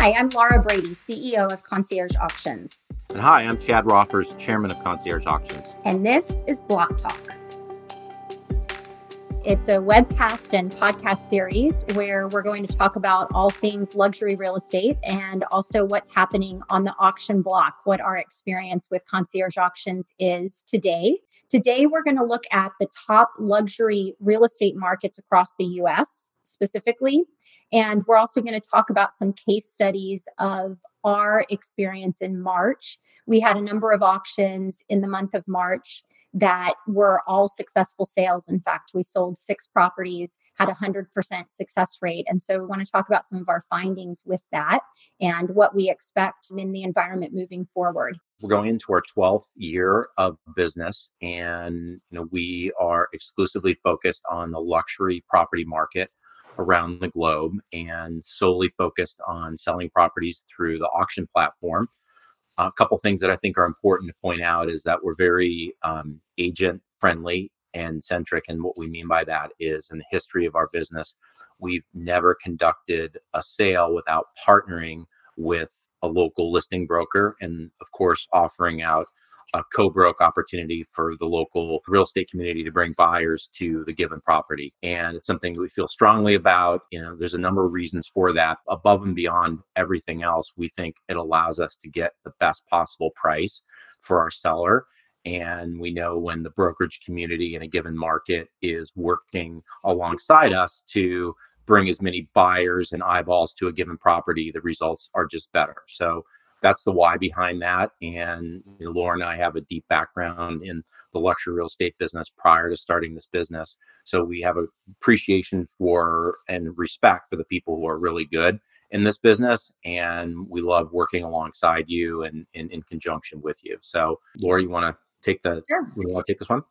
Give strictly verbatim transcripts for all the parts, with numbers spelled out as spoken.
Hi, I'm Laura Brady, C E O of Concierge Auctions. And hi, I'm Chad Roffers, Chairman of Concierge Auctions. And this is Block Talk. It's a webcast and podcast series where we're going to talk about all things luxury real estate and also what's happening on the auction block, what our experience with Concierge Auctions is today. Today, we're going to look at the top luxury real estate markets across the U S specifically. And we're also going to talk about some case studies of our experience in March. We had a number of auctions in the month of March that were all successful sales. In fact, we sold six properties, had a one hundred percent success rate. And so we want to talk about some of our findings with that and what we expect in the environment moving forward. We're going into our twelfth year of business, and you know, we are exclusively focused on the luxury property market around the globe and solely focused on selling properties through the auction platform. A couple things that I think are important to point out is that we're very um, agent-friendly and centric. And what we mean by that is, in the history of our business, we've never conducted a sale without partnering with a local listing broker and, of course, offering out a co-broke opportunity for the local real estate community to bring buyers to the given property. And it's something that we feel strongly about. You know, there's a number of reasons for that. Above and beyond everything else, we think it allows us to get the best possible price for our seller. And we know when the brokerage community in a given market is working alongside us to bring as many buyers and eyeballs to a given property, the results are just better. So that's the why behind that. And you know, Laura and I have a deep background in the luxury real estate business prior to starting this business. So we have an appreciation for and respect for the people who are really good in this business. And we love working alongside you and in conjunction with you. So Laura, you want to take the, sure. you want to take this one?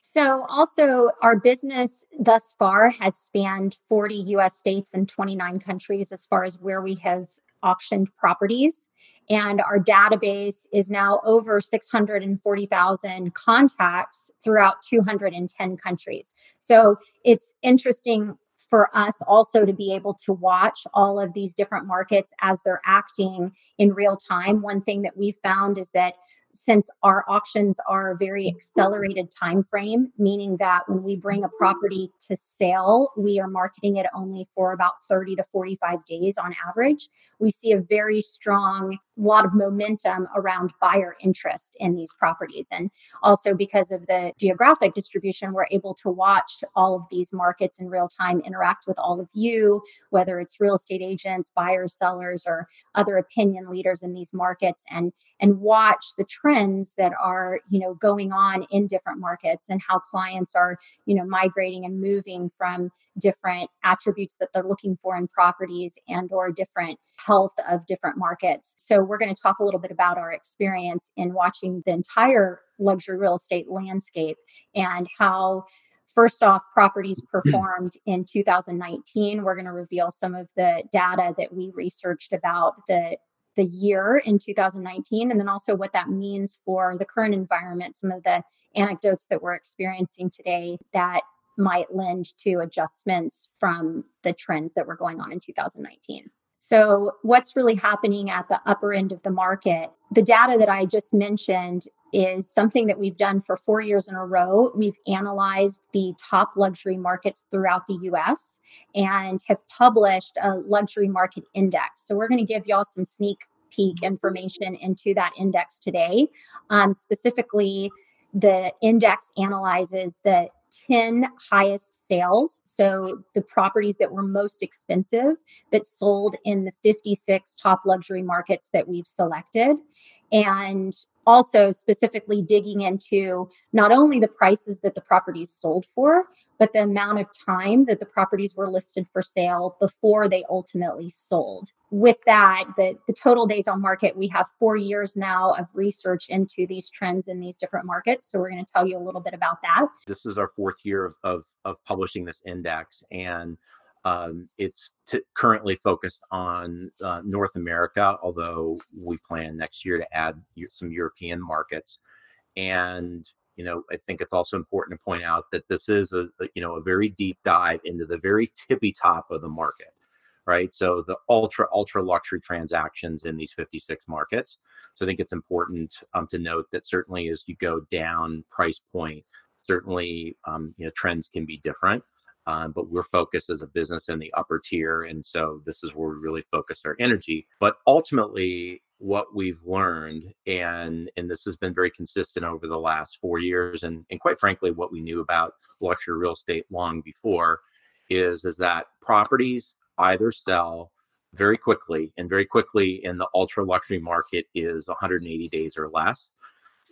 So also, our business thus far has spanned forty U S states and twenty-nine countries as far as where we have auctioned properties. And our database is now over six hundred forty thousand contacts throughout two hundred ten countries. So it's interesting for us also to be able to watch all of these different markets as they're acting in real time. One thing that we found is that since our auctions are a very accelerated time frame, meaning that when we bring a property to sale, we are marketing it only for about thirty to forty-five days on average. We see a very strong lot of momentum around buyer interest in these properties. And also because of the geographic distribution, we're able to watch all of these markets in real time, interact with all of you, whether it's real estate agents, buyers, sellers, or other opinion leaders in these markets, and, and watch the trends that are, you know, going on in different markets and how clients are, you know, migrating and moving from different attributes that they're looking for in properties and or different health of different markets. So we're going to talk a little bit about our experience in watching the entire luxury real estate landscape and how, first off, properties performed in two thousand nineteen. We're going to reveal some of the data that we researched about the the year in two thousand nineteen, and then also what that means for the current environment, some of the anecdotes that we're experiencing today that might lend to adjustments from the trends that were going on in two thousand nineteen. So what's really happening at the upper end of the market? The data that I just mentioned is something that we've done for four years in a row. We've analyzed the top luxury markets throughout the U S and have published a luxury market index. So we're going to give y'all some sneak peek information into that index today. Um, specifically, the index analyzes the ten highest sales. So the properties that were most expensive that sold in the fifty-six top luxury markets that we've selected. And also specifically digging into not only the prices that the properties sold for, but the amount of time that the properties were listed for sale before they ultimately sold. With that, the, the total days on market, we have four years now of research into these trends in these different markets. So we're going to tell you a little bit about that. This is our fourth year of, of, of publishing this index. And Um, it's t- currently focused on uh, North America, although we plan next year to add some European markets. And, you know, I think it's also important to point out that this is a, you know, a very deep dive into the very tippy top of the market, right? So the ultra, ultra luxury transactions in these fifty-six markets. So I think it's important um, to note that certainly as you go down price point, certainly um, you know, trends can be different, um, but we're focused as a business in the upper tier. And so this is where we really focus our energy. But ultimately, what we've learned, and and this has been very consistent over the last four years, and, and quite frankly, what we knew about luxury real estate long before, is, is that properties either sell very quickly, and very quickly in the ultra luxury market is one hundred eighty days or less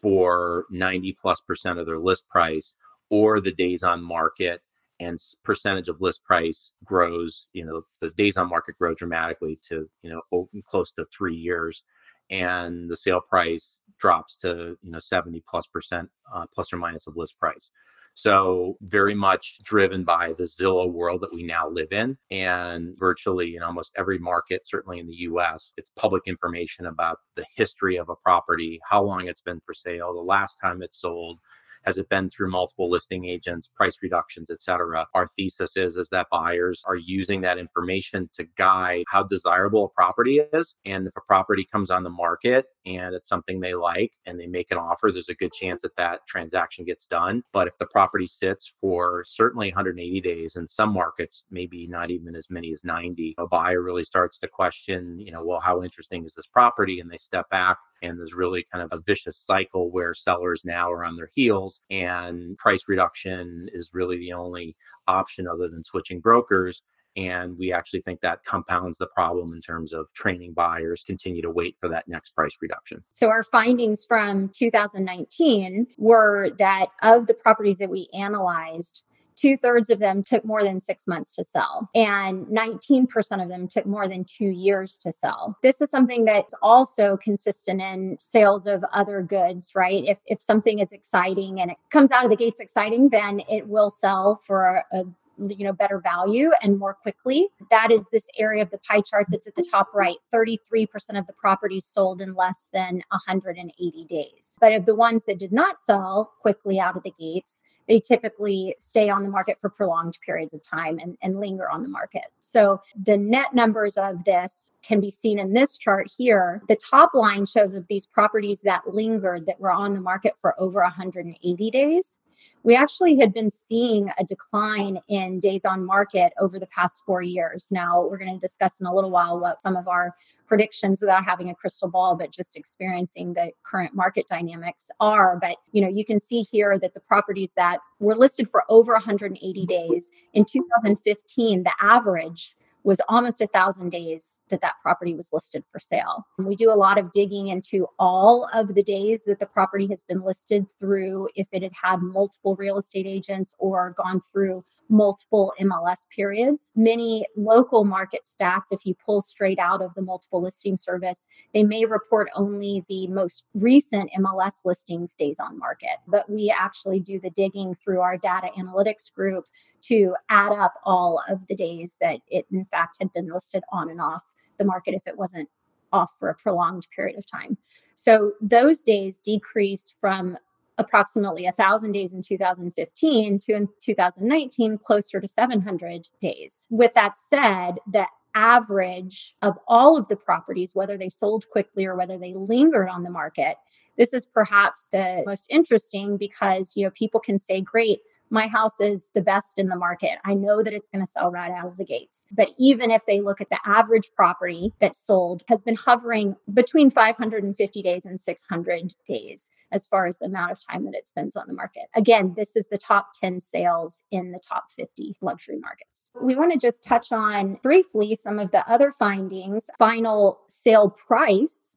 for ninety plus percent of their list price, or the days on market and percentage of list price grows, you know, the days on market grow dramatically to, you know, close to three years. And the sale price drops to, you know, seventy plus percent, uh, plus or minus of list price. So very much driven by the Zillow world that we now live in, and virtually in almost every market, certainly in the U S, it's public information about the history of a property, how long it's been for sale, the last time it sold, has it been through multiple listing agents, price reductions, et cetera. Our thesis is, is that buyers are using that information to guide how desirable a property is. And if a property comes on the market and it's something they like and they make an offer, there's a good chance that that transaction gets done. But if the property sits for certainly one hundred eighty days, in some markets, maybe not even as many as ninety, a buyer really starts to question, you know, well, how interesting is this property? And they step back. And there's really kind of a vicious cycle where sellers now are on their heels, and price reduction is really the only option other than switching brokers. And we actually think that compounds the problem in terms of training buyers continue to wait for that next price reduction. So our findings from two thousand nineteen were that of the properties that we analyzed, two thirds of them took more than six months to sell, and nineteen percent of them took more than two years to sell. This is something that's also consistent in sales of other goods, right? If if something is exciting and it comes out of the gates exciting, then it will sell for a, a you know, better value and more quickly. That is this area of the pie chart that's at the top right. thirty-three percent of the properties sold in less than one hundred eighty days. But of the ones that did not sell quickly out of the gates, they typically stay on the market for prolonged periods of time and, and linger on the market. So the net numbers of this can be seen in this chart here. The top line shows of these properties that lingered, that were on the market for over one hundred eighty days. We actually had been seeing a decline in days on market over the past four years. Now, we're going to discuss in a little while what some of our predictions, without having a crystal ball, but just experiencing the current market dynamics, are. But you know, you can see here that the properties that were listed for over one hundred eighty days in two thousand fifteen, the average was almost a thousand days that that property was listed for sale. We do a lot of digging into all of the days that the property has been listed through, if it had had multiple real estate agents or gone through multiple M L S periods. Many local market stats, if you pull straight out of the multiple listing service, they may report only the most recent M L S listings days on market. But we actually do the digging through our data analytics group to add up all of the days that it, in fact, had been listed on and off the market if it wasn't off for a prolonged period of time. So those days decreased from approximately one thousand days in two thousand fifteen to, in two thousand nineteen, closer to seven hundred days. With that said, the average of all of the properties, whether they sold quickly or whether they lingered on the market, this is perhaps the most interesting, because you know, people can say, great, my house is the best in the market. I know that it's going to sell right out of the gates. But even if they look at the average property that sold, has been hovering between five hundred fifty days and six hundred days as far as the amount of time that it spends on the market. Again, this is the top ten sales in the top fifty luxury markets. We want to just touch on briefly some of the other findings. Final sale price.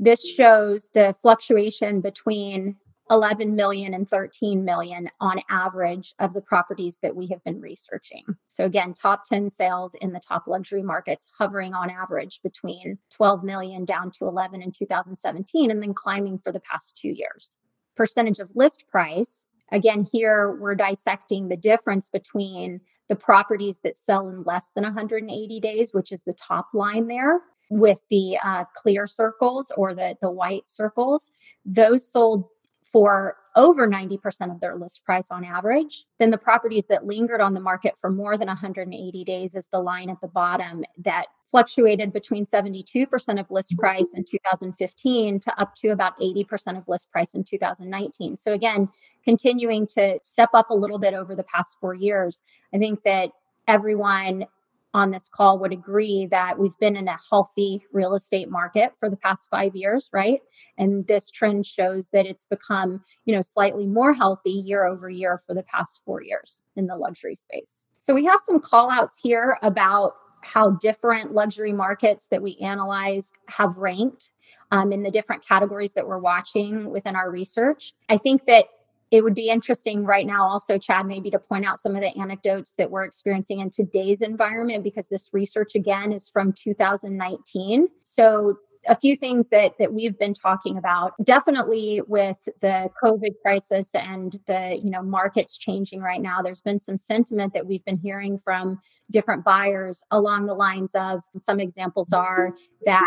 This shows the fluctuation between eleven million and thirteen million on average of the properties that we have been researching. So again, top ten sales in the top luxury markets, hovering on average between twelve million down to eleven in two thousand seventeen, and then climbing for the past two years. Percentage of list price. Again, here we're dissecting the difference between the properties that sell in less than one hundred eighty days, which is the top line there, with the uh, clear circles or the, the white circles. Those sold for over ninety percent of their list price on average. Then the properties that lingered on the market for more than one hundred eighty days is the line at the bottom that fluctuated between seventy-two percent of list price in two thousand fifteen to up to about eighty percent of list price in two thousand nineteen. So again, continuing to step up a little bit over the past four years. I think that everyone on this call would agree that we've been in a healthy real estate market for the past five years, right? And this trend shows that it's become, you know, slightly more healthy year over year for the past four years in the luxury space. So we have some call outs here about how different luxury markets that we analyzed have ranked um, in the different categories that we're watching within our research. I think that it would be interesting right now also, Chad, maybe to point out some of the anecdotes that we're experiencing in today's environment, because this research, again, is from two thousand nineteen. So a few things that that we've been talking about, definitely with the COVID crisis and the, you know, markets changing right now, there's been some sentiment that we've been hearing from different buyers along the lines of, some examples are that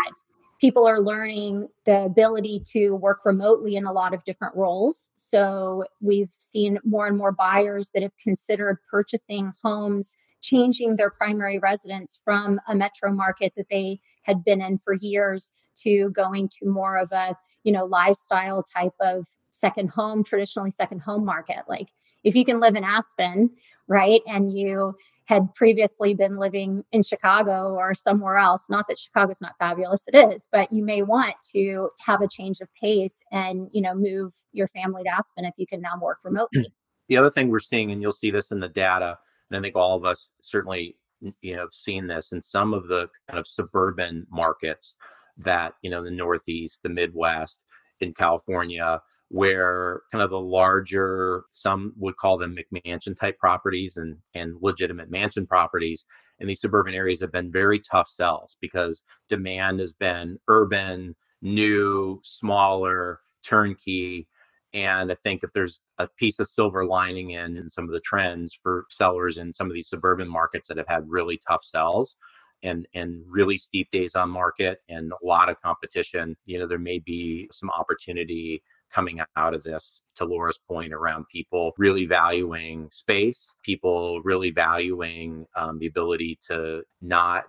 people are learning the ability to work remotely in a lot of different roles. So we've seen more and more buyers that have considered purchasing homes, changing their primary residence from a metro market that they had been in for years to going to more of a, you know, lifestyle type of second home, traditionally second home market. Like if you can live in Aspen, right, and you had previously been living in Chicago or somewhere else. Not that Chicago's not fabulous, it is, but you may want to have a change of pace and, you know, move your family to Aspen if you can now work remotely. The other thing we're seeing, and you'll see this in the data, and I think all of us certainly, you know, have seen this in some of the kind of suburban markets that, you know, the Northeast, the Midwest, in California, where kind of the larger, some would call them McMansion type properties and, and legitimate mansion properties in these suburban areas have been very tough sells because demand has been urban, new, smaller, turnkey. And I think if there's a piece of silver lining in, in some of the trends for sellers in some of these suburban markets that have had really tough sells and and really steep days on market and a lot of competition, you know, there may be some opportunity coming out of this, to Laura's point, around people really valuing space, people really valuing um, the ability to not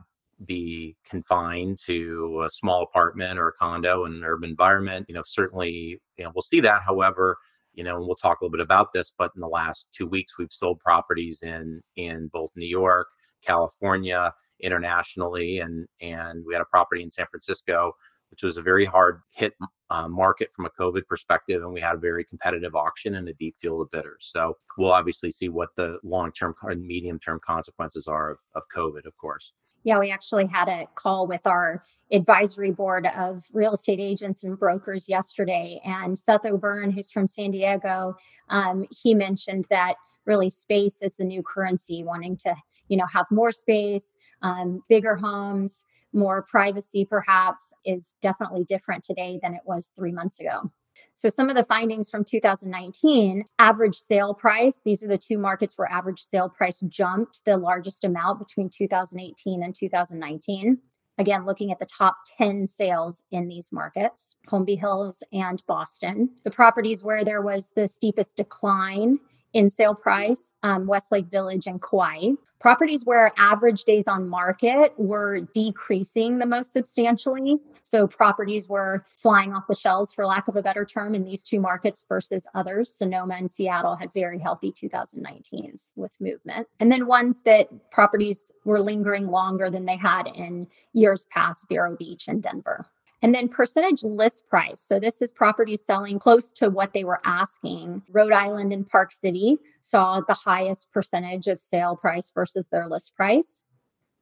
be confined to a small apartment or a condo in an urban environment. You know, certainly, you know, we'll see that. However, you know, and we'll talk a little bit about this, but in the last two weeks, we've sold properties in in both New York, California, internationally, and and we had a property in San Francisco, which was a very hard hit uh, market from a COVID perspective. And we had a very competitive auction and a deep field of bidders. So we'll obviously see what the long-term or medium-term consequences are of, of COVID, of course. Yeah, we actually had a call with our advisory board of real estate agents and brokers yesterday. And Seth O'Byrne, who's from San Diego, um, he mentioned that really space is the new currency, wanting to, you know, have more space, um, bigger homes, more privacy perhaps is definitely different today than it was three months ago. So some of the findings from two thousand nineteen, average sale price, these are the two markets where average sale price jumped the largest amount between two thousand eighteen and two thousand nineteen. Again, looking at the top ten sales in these markets, Holmby Hills and Boston. The properties where there was the steepest decline in sale price, um, Westlake Village and Kauai. Properties where average days on market were decreasing the most substantially. So properties were flying off the shelves, for lack of a better term, in these two markets versus others. Sonoma and Seattle had very healthy two thousand nineteens with movement. And then ones that properties were lingering longer than they had in years past, Vero Beach and Denver. And then percentage list price. So this is properties selling close to what they were asking. Rhode Island and Park City saw the highest percentage of sale price versus their list price.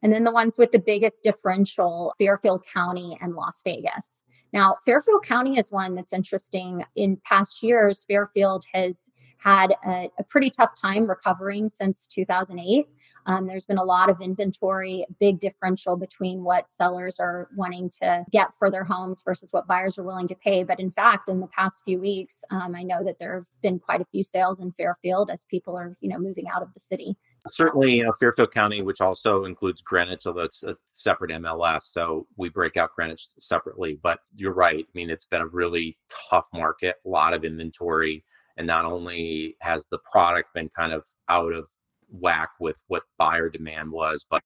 And then the ones with the biggest differential, Fairfield County and Las Vegas. Now, Fairfield County is one that's interesting. In past years, Fairfield has had a, a pretty tough time recovering since two thousand eight. Um, there's been a lot of inventory, big differential between what sellers are wanting to get for their homes versus what buyers are willing to pay. But in fact, in the past few weeks, um, I know that there have been quite a few sales in Fairfield as people are, you know, moving out of the city. Certainly, you know, Fairfield County, which also includes Greenwich, although it's a separate M L S, so we break out Greenwich separately. But you're right. I mean, it's been a really tough market, a lot of inventory. And not only has the product been kind of out of whack with what buyer demand was, but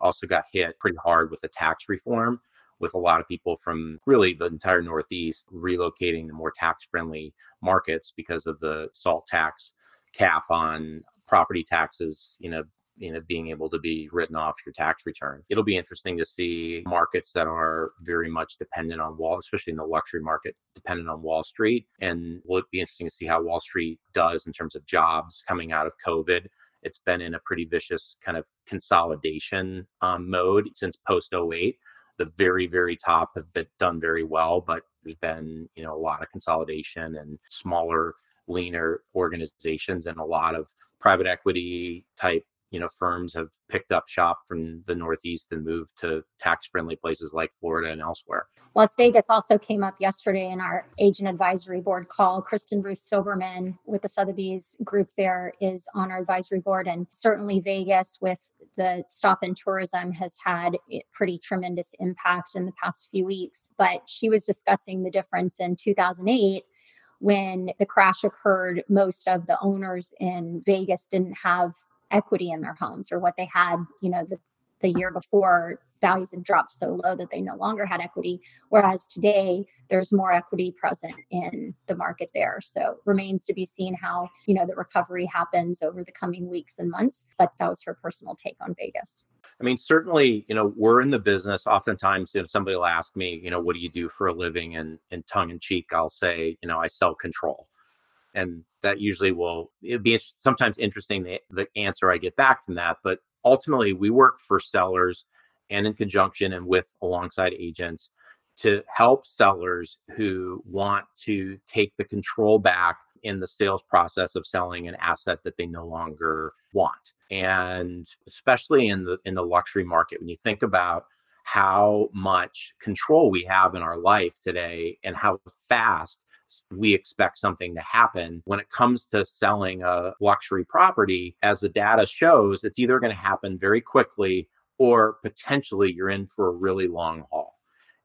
also got hit pretty hard with the tax reform, with a lot of people from really the entire Northeast relocating to more tax-friendly markets because of the SALT tax cap on property taxes, you know, you know, being able to be written off your tax return. It'll be interesting to see markets that are very much dependent on Wall, especially in the luxury market, dependent on Wall Street. And will it be interesting to see how Wall Street does in terms of jobs coming out of COVID? It's been in a pretty vicious kind of consolidation um, mode since post oh eight. The very, very top have been done very well, but there's been, you know, a lot of consolidation and smaller, leaner organizations, and a lot of private equity type, you know, firms have picked up shop from the Northeast and moved to tax-friendly places like Florida and elsewhere. Las Vegas also came up yesterday in our agent advisory board call. Kristen Ruth Soberman with the Sotheby's group there is on our advisory board. And certainly Vegas, with the stop in tourism, has had a pretty tremendous impact in the past few weeks. But she was discussing the difference in two thousand eight when the crash occurred. Most of the owners in Vegas didn't have equity in their homes, or what they had, you know, the, the year before, values had dropped so low that they no longer had equity. Whereas today, there's more equity present in the market there. So remains to be seen how, you know, the recovery happens over the coming weeks and months. But that was her personal take on Vegas. I mean, certainly, you know, we're in the business. Oftentimes, if somebody will ask me, you know, what do you do for a living? And, and tongue in cheek, I'll say, you know, I sell control. And that usually will, it'd be sometimes interesting, the, the answer I get back from that. But ultimately, we work for sellers and in conjunction and with alongside agents to help sellers who want to take the control back in the sales process of selling an asset that they no longer want. And especially in the in the luxury market, when you think about how much control we have in our life today and how fast we expect something to happen. When it comes to selling a luxury property, as the data shows, it's either going to happen very quickly or potentially you're in for a really long haul.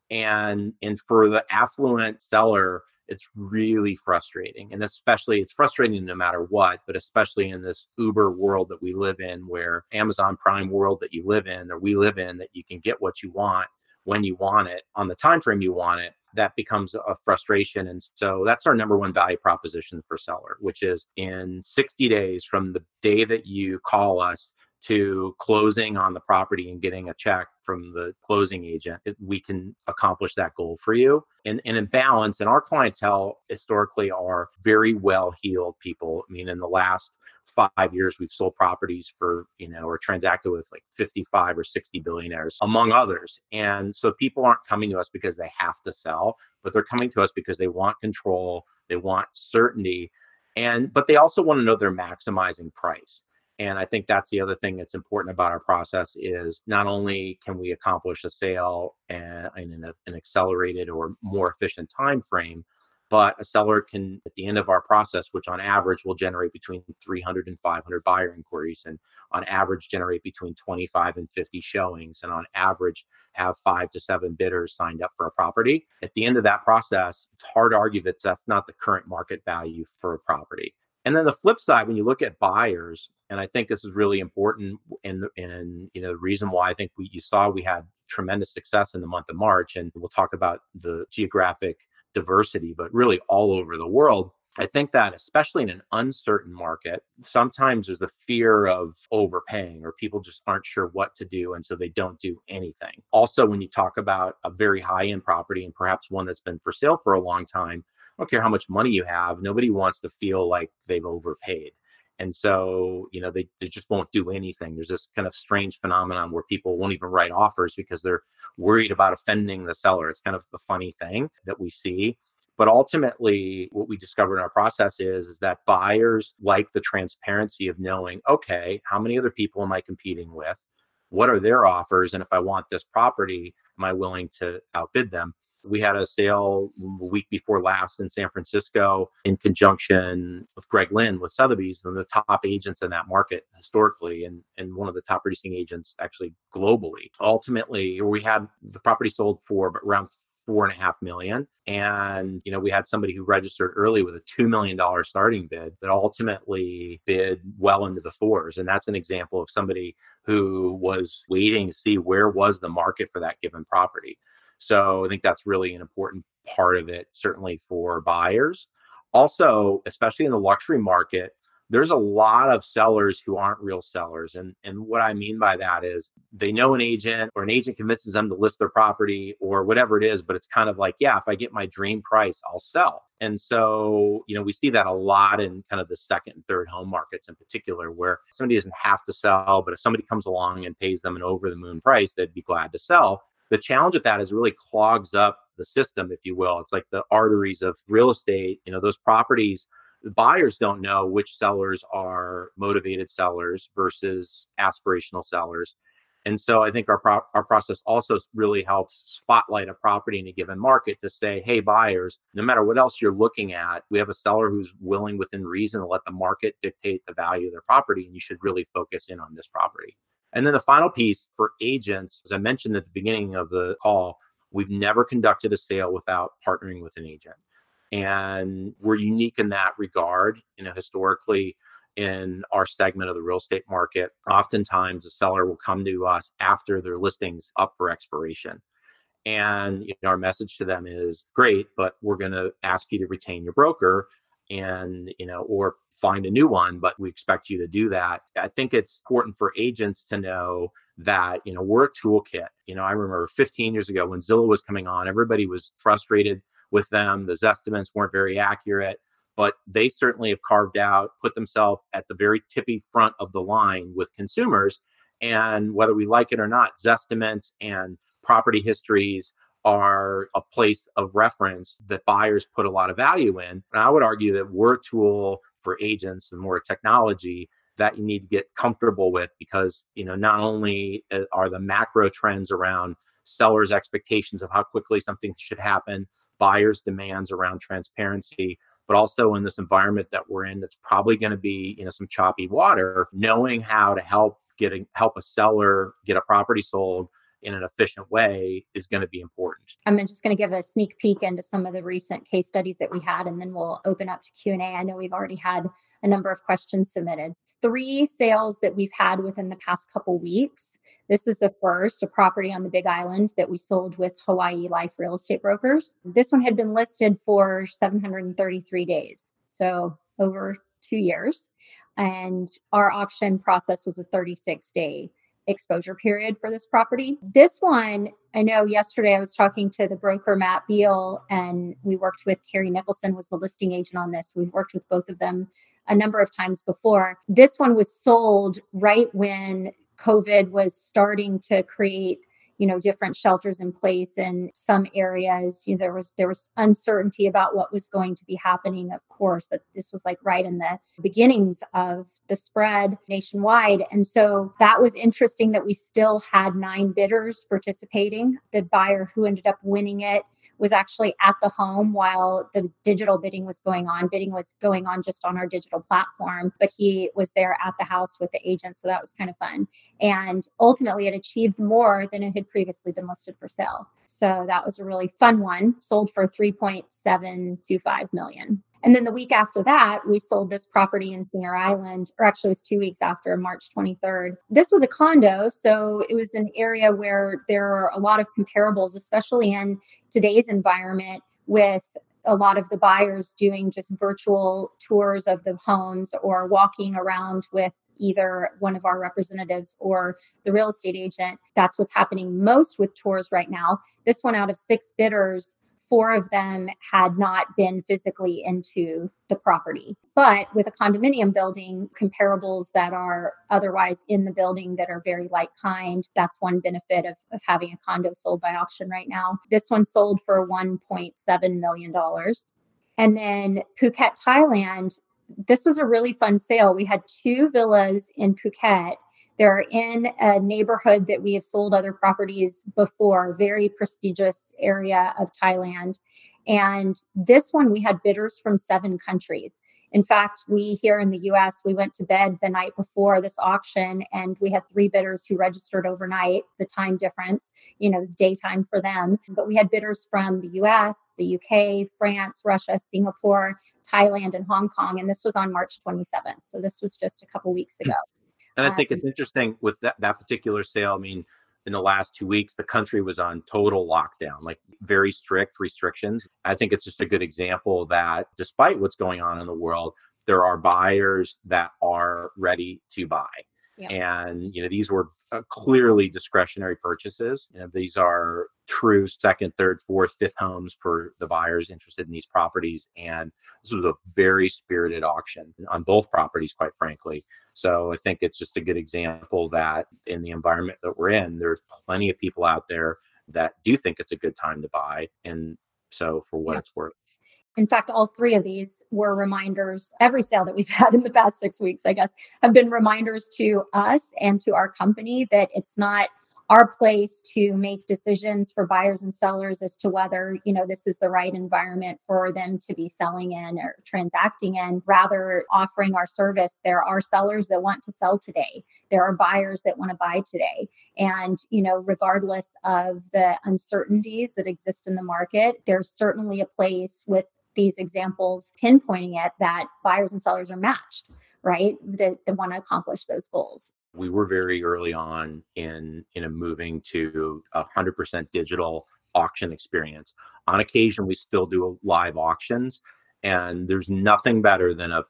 And, and for the affluent seller, it's really frustrating. And especially, it's frustrating no matter what, but especially in this Uber world that we live in, where Amazon Prime world that you live in, or we live in, that you can get what you want when you want it on the time frame you want it. That becomes a frustration. And so that's our number one value proposition for seller, which is in sixty days from the day that you call us to closing on the property and getting a check from the closing agent, we can accomplish that goal for you. And, and in balance, and our clientele historically are very well-heeled people. I mean, in the last five years, we've sold properties for, you know, or transacted with like fifty-five or sixty billionaires, among others. And so people aren't coming to us because they have to sell, but they're coming to us because they want control, they want certainty, and but they also want to know they're maximizing price. And I think that's the other thing that's important about our process is not only can we accomplish a sale and in a, an accelerated or more efficient time frame, but a seller can, at the end of our process, which on average will generate between three hundred and five hundred buyer inquiries, and on average generate between twenty-five and fifty showings, and on average have five to seven bidders signed up for a property. At the end of that process, it's hard to argue that that's not the current market value for a property. And then the flip side, when you look at buyers, and I think this is really important, and and you know the reason why I think we you saw we had tremendous success in the month of March, and we'll talk about the geographic diversity, but really all over the world. I think that especially in an uncertain market, sometimes there's the fear of overpaying, or people just aren't sure what to do. And so they don't do anything. Also, when you talk about a very high-end property and perhaps one that's been for sale for a long time, I don't care how much money you have, nobody wants to feel like they've overpaid. And so, you know, they, they just won't do anything. There's this kind of strange phenomenon where people won't even write offers because they're worried about offending the seller. It's kind of the funny thing that we see. But ultimately, what we discovered in our process is, is that buyers like the transparency of knowing, okay, how many other people am I competing with? What are their offers? And if I want this property, am I willing to outbid them? We had a sale the week before last in San Francisco in conjunction with Greg Lynn with Sotheby's, and the top agents in that market historically, and, and one of the top producing agents actually globally. Ultimately, we had the property sold for around four and a half million. And, you know, we had somebody who registered early with a two million dollars starting bid that ultimately bid well into the fours. And that's an example of somebody who was waiting to see where was the market for that given property. So I think that's really an important part of it, certainly for buyers. Also, especially in the luxury market, there's a lot of sellers who aren't real sellers. And, and what I mean by that is they know an agent, or an agent convinces them to list their property or whatever it is, but it's kind of like, yeah, if I get my dream price, I'll sell. And so, you know, we see that a lot in kind of the second and third home markets in particular, where somebody doesn't have to sell, but if somebody comes along and pays them an over the moon price, they'd be glad to sell. The challenge with that is it really clogs up the system, if you will. It's like the arteries of real estate. You know, those properties, the buyers don't know which sellers are motivated sellers versus aspirational sellers. And so I think our pro- our process also really helps spotlight a property in a given market to say, hey, buyers, no matter what else you're looking at, we have a seller who's willing within reason to let the market dictate the value of their property. And you should really focus in on this property. And then the final piece for agents, as I mentioned at the beginning of the call, we've never conducted a sale without partnering with an agent. And we're unique in that regard. You know, historically, in our segment of the real estate market, oftentimes a seller will come to us after their listing's up for expiration. And you know, our message to them is, great, but we're going to ask you to retain your broker and, you know, or find a new one, but we expect you to do that. I think it's important for agents to know that, you know, we're a toolkit. You know, I remember fifteen years ago when Zillow was coming on, everybody was frustrated with them. The Zestimates weren't very accurate, but they certainly have carved out, put themselves at the very tippy front of the line with consumers. And whether we like it or not, Zestimates and property histories are a place of reference that buyers put a lot of value in. And I would argue that we're a tool for agents and more technology that you need to get comfortable with, because, you know, not only are the macro trends around sellers' expectations of how quickly something should happen, buyers' demands around transparency, but also in this environment that we're in, that's probably going to be, you know, some choppy water. Knowing how to help get a, help a seller get a property sold in an efficient way is going to be important. I'm just going to give a sneak peek into some of the recent case studies that we had, and then we'll open up to Q and A. I know we've already had a number of questions submitted. Three sales that we've had within the past couple weeks. This is the first, a property on the Big Island that we sold with Hawaii Life Real Estate Brokers. This one had been listed for seven hundred thirty-three days, so over two years. And our auction process was a thirty-six day exposure period for this property. This one, I know yesterday I was talking to the broker, Matt Beal, and we worked with Carrie Nicholson, was the listing agent on this. We've worked with both of them a number of times before. This one was sold right when COVID was starting to create, you know, different shelters in place in some areas. You know, there was there was uncertainty about what was going to be happening, of course, that this was like right in the beginnings of the spread nationwide. And so that was interesting that we still had nine bidders participating. The buyer who ended up winning it was actually at the home while the digital bidding was going on. Bidding was going on just on our digital platform, but he was there at the house with the agent. So that was kind of fun. And ultimately it achieved more than it had previously been listed for sale. So that was a really fun one, sold for three point seven two five million. And then the week after that, we sold this property in Singer Island, or actually it was two weeks after, March twenty-third. This was a condo, so it was an area where there are a lot of comparables, especially in today's environment with a lot of the buyers doing just virtual tours of the homes or walking around with either one of our representatives or the real estate agent. That's what's happening most with tours right now. This one, out of six bidders, four of them had not been physically into the property. But with a condominium building, comparables that are otherwise in the building that are very like kind, that's one benefit of, of having a condo sold by auction right now. This one sold for one point seven million dollars. And then Phuket, Thailand, this was a really fun sale. We had two villas in Phuket. They're in a neighborhood that we have sold other properties before, very prestigious area of Thailand. And this one, we had bidders from seven countries. In fact, we here in the U S, we went to bed the night before this auction and we had three bidders who registered overnight, the time difference, you know, daytime for them. But we had bidders from the U S, the U K, France, Russia, Singapore, Thailand, and Hong Kong. And this was on March twenty-seventh. So this was just a couple weeks ago. And I think um, it's interesting with that, that particular sale. I mean, in the last two weeks, the country was on total lockdown, like very strict restrictions. I think it's just a good example that despite what's going on in the world, there are buyers that are ready to buy. Yep. And, you know, these were uh, clearly discretionary purchases. You know, these are true second, third, fourth, fifth homes for the buyers interested in these properties. And this was a very spirited auction on both properties, quite frankly. So I think it's just a good example that in the environment that we're in, there's plenty of people out there that do think it's a good time to buy. And so for what yeah. it's worth. In fact, all three of these were reminders. Every sale that we've had in the past six weeks, I guess, have been reminders to us and to our company that it's not our place to make decisions for buyers and sellers as to whether, you know, this is the right environment for them to be selling in or transacting in. Rather, offering our service, there are sellers that want to sell today. There are buyers that want to buy today. And, you know, regardless of the uncertainties that exist in the market, there's certainly a place with these examples pinpointing it that buyers and sellers are matched, right? That they want to accomplish those goals. We were very early on in, in a moving to a one hundred percent digital auction experience. On occasion, we still do live auctions, and there's nothing better than a,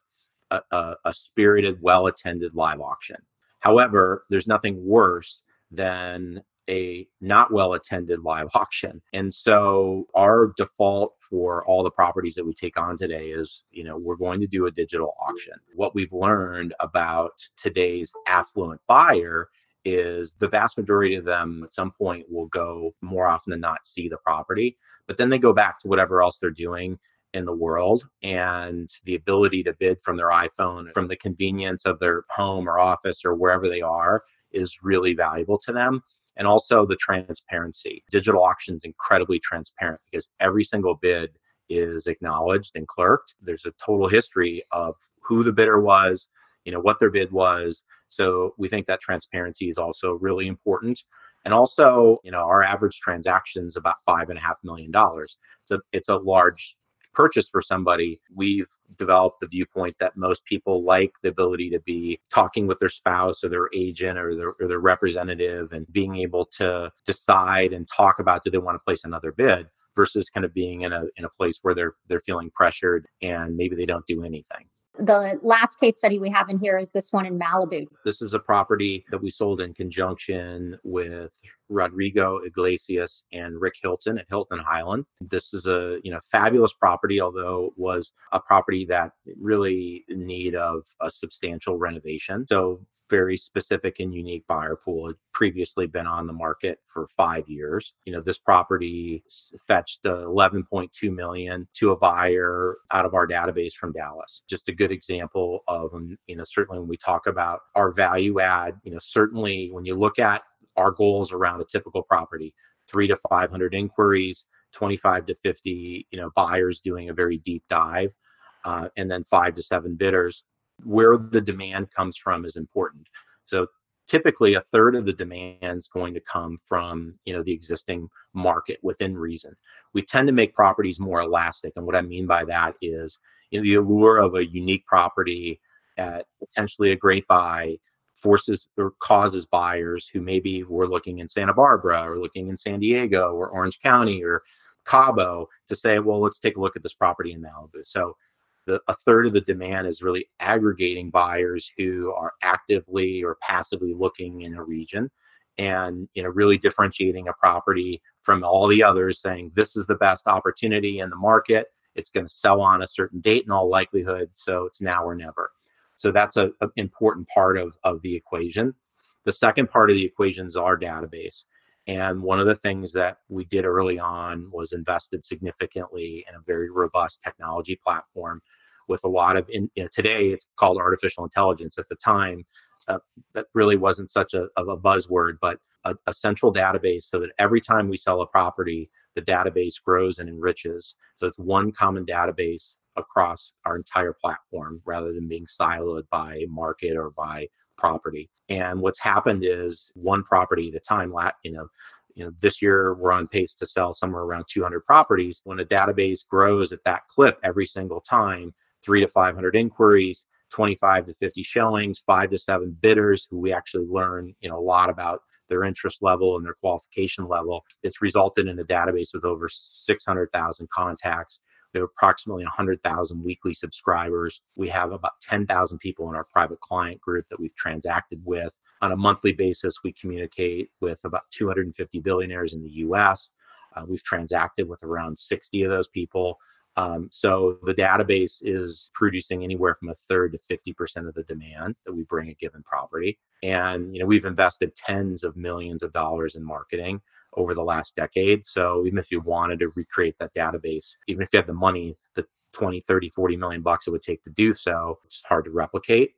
a, a spirited, well-attended live auction. However, there's nothing worse than a not well-attended live auction. And so our default for all the properties that we take on today is, you know, we're going to do a digital auction. What we've learned about today's affluent buyer is the vast majority of them at some point will go more often than not see the property, but then they go back to whatever else they're doing in the world. And the ability to bid from their iPhone, from the convenience of their home or office or wherever they are, is really valuable to them. And also the transparency. Digital auction is incredibly transparent because every single bid is acknowledged and clerked. There's a total history of who the bidder was, you know, what their bid was. So we think that transparency is also really important. And also, you know, our average transaction is about five and a half million dollars. So it's a large purchase for somebody. We've developed the viewpoint that most people like the ability to be talking with their spouse or their agent or their, or their representative and being able to decide and talk about, do they want to place another bid versus kind of being in a in a place where they're they're feeling pressured and maybe they don't do anything. The last case study we have in here is this one in Malibu. This is a property that we sold in conjunction with Rodrigo Iglesias and Rick Hilton at Hilton Highland. This is a, you know, fabulous property, although was a property that really in need of a substantial renovation. So very specific and unique buyer pool. Had previously been on the market for five years. You know, this property fetched eleven point two million dollars to a buyer out of our database from Dallas. Just a good example of, you know, certainly when we talk about our value add, you know, certainly when you look at our goals around a typical property, three to five hundred inquiries, twenty-five to fifty, you know, buyers doing a very deep dive, uh, and then five to seven bidders. Where the demand comes from is important. So typically a third of the demand is going to come from, you know, the existing market within reason. We tend to make properties more elastic. And what I mean by that is, you know, the allure of a unique property at potentially a great buy forces or causes buyers who maybe were looking in Santa Barbara or looking in San Diego or Orange County or Cabo to say, well, let's take a look at this property in Malibu. So The, a third of the demand is really aggregating buyers who are actively or passively looking in a region and, you know, really differentiating a property from all the others, saying this is the best opportunity in the market. It's going to sell on a certain date in all likelihood. So it's now or never. So that's an important part of, of the equation. The second part of the equation is our database. And one of the things that we did early on was invested significantly in a very robust technology platform with a lot of, in, you know, today it's called artificial intelligence. At the time, uh, that really wasn't such a, of a buzzword, but a, a central database so that every time we sell a property, the database grows and enriches. So it's one common database across our entire platform rather than being siloed by market or by property. And what's happened is one property at a time. You know, you know, this year we're on pace to sell somewhere around two hundred properties. When a database grows at that clip every single time, three to five hundred inquiries, twenty-five to fifty showings, five to seven bidders who we actually learn, you know, a lot about their interest level and their qualification level. It's resulted in a database with over six hundred thousand contacts. We have approximately one hundred thousand weekly subscribers. We have about ten thousand people in our private client group that we've transacted with. On a monthly basis, we communicate with about two hundred fifty billionaires in the U S. Uh, we've transacted with around sixty of those people. Um, so the database is producing anywhere from a third to fifty percent of the demand that we bring a given property. And, you know, we've invested tens of millions of dollars in marketing over the last decade. So even if you wanted to recreate that database, even if you had the money, the twenty, thirty, forty million bucks it would take to do so, it's hard to replicate.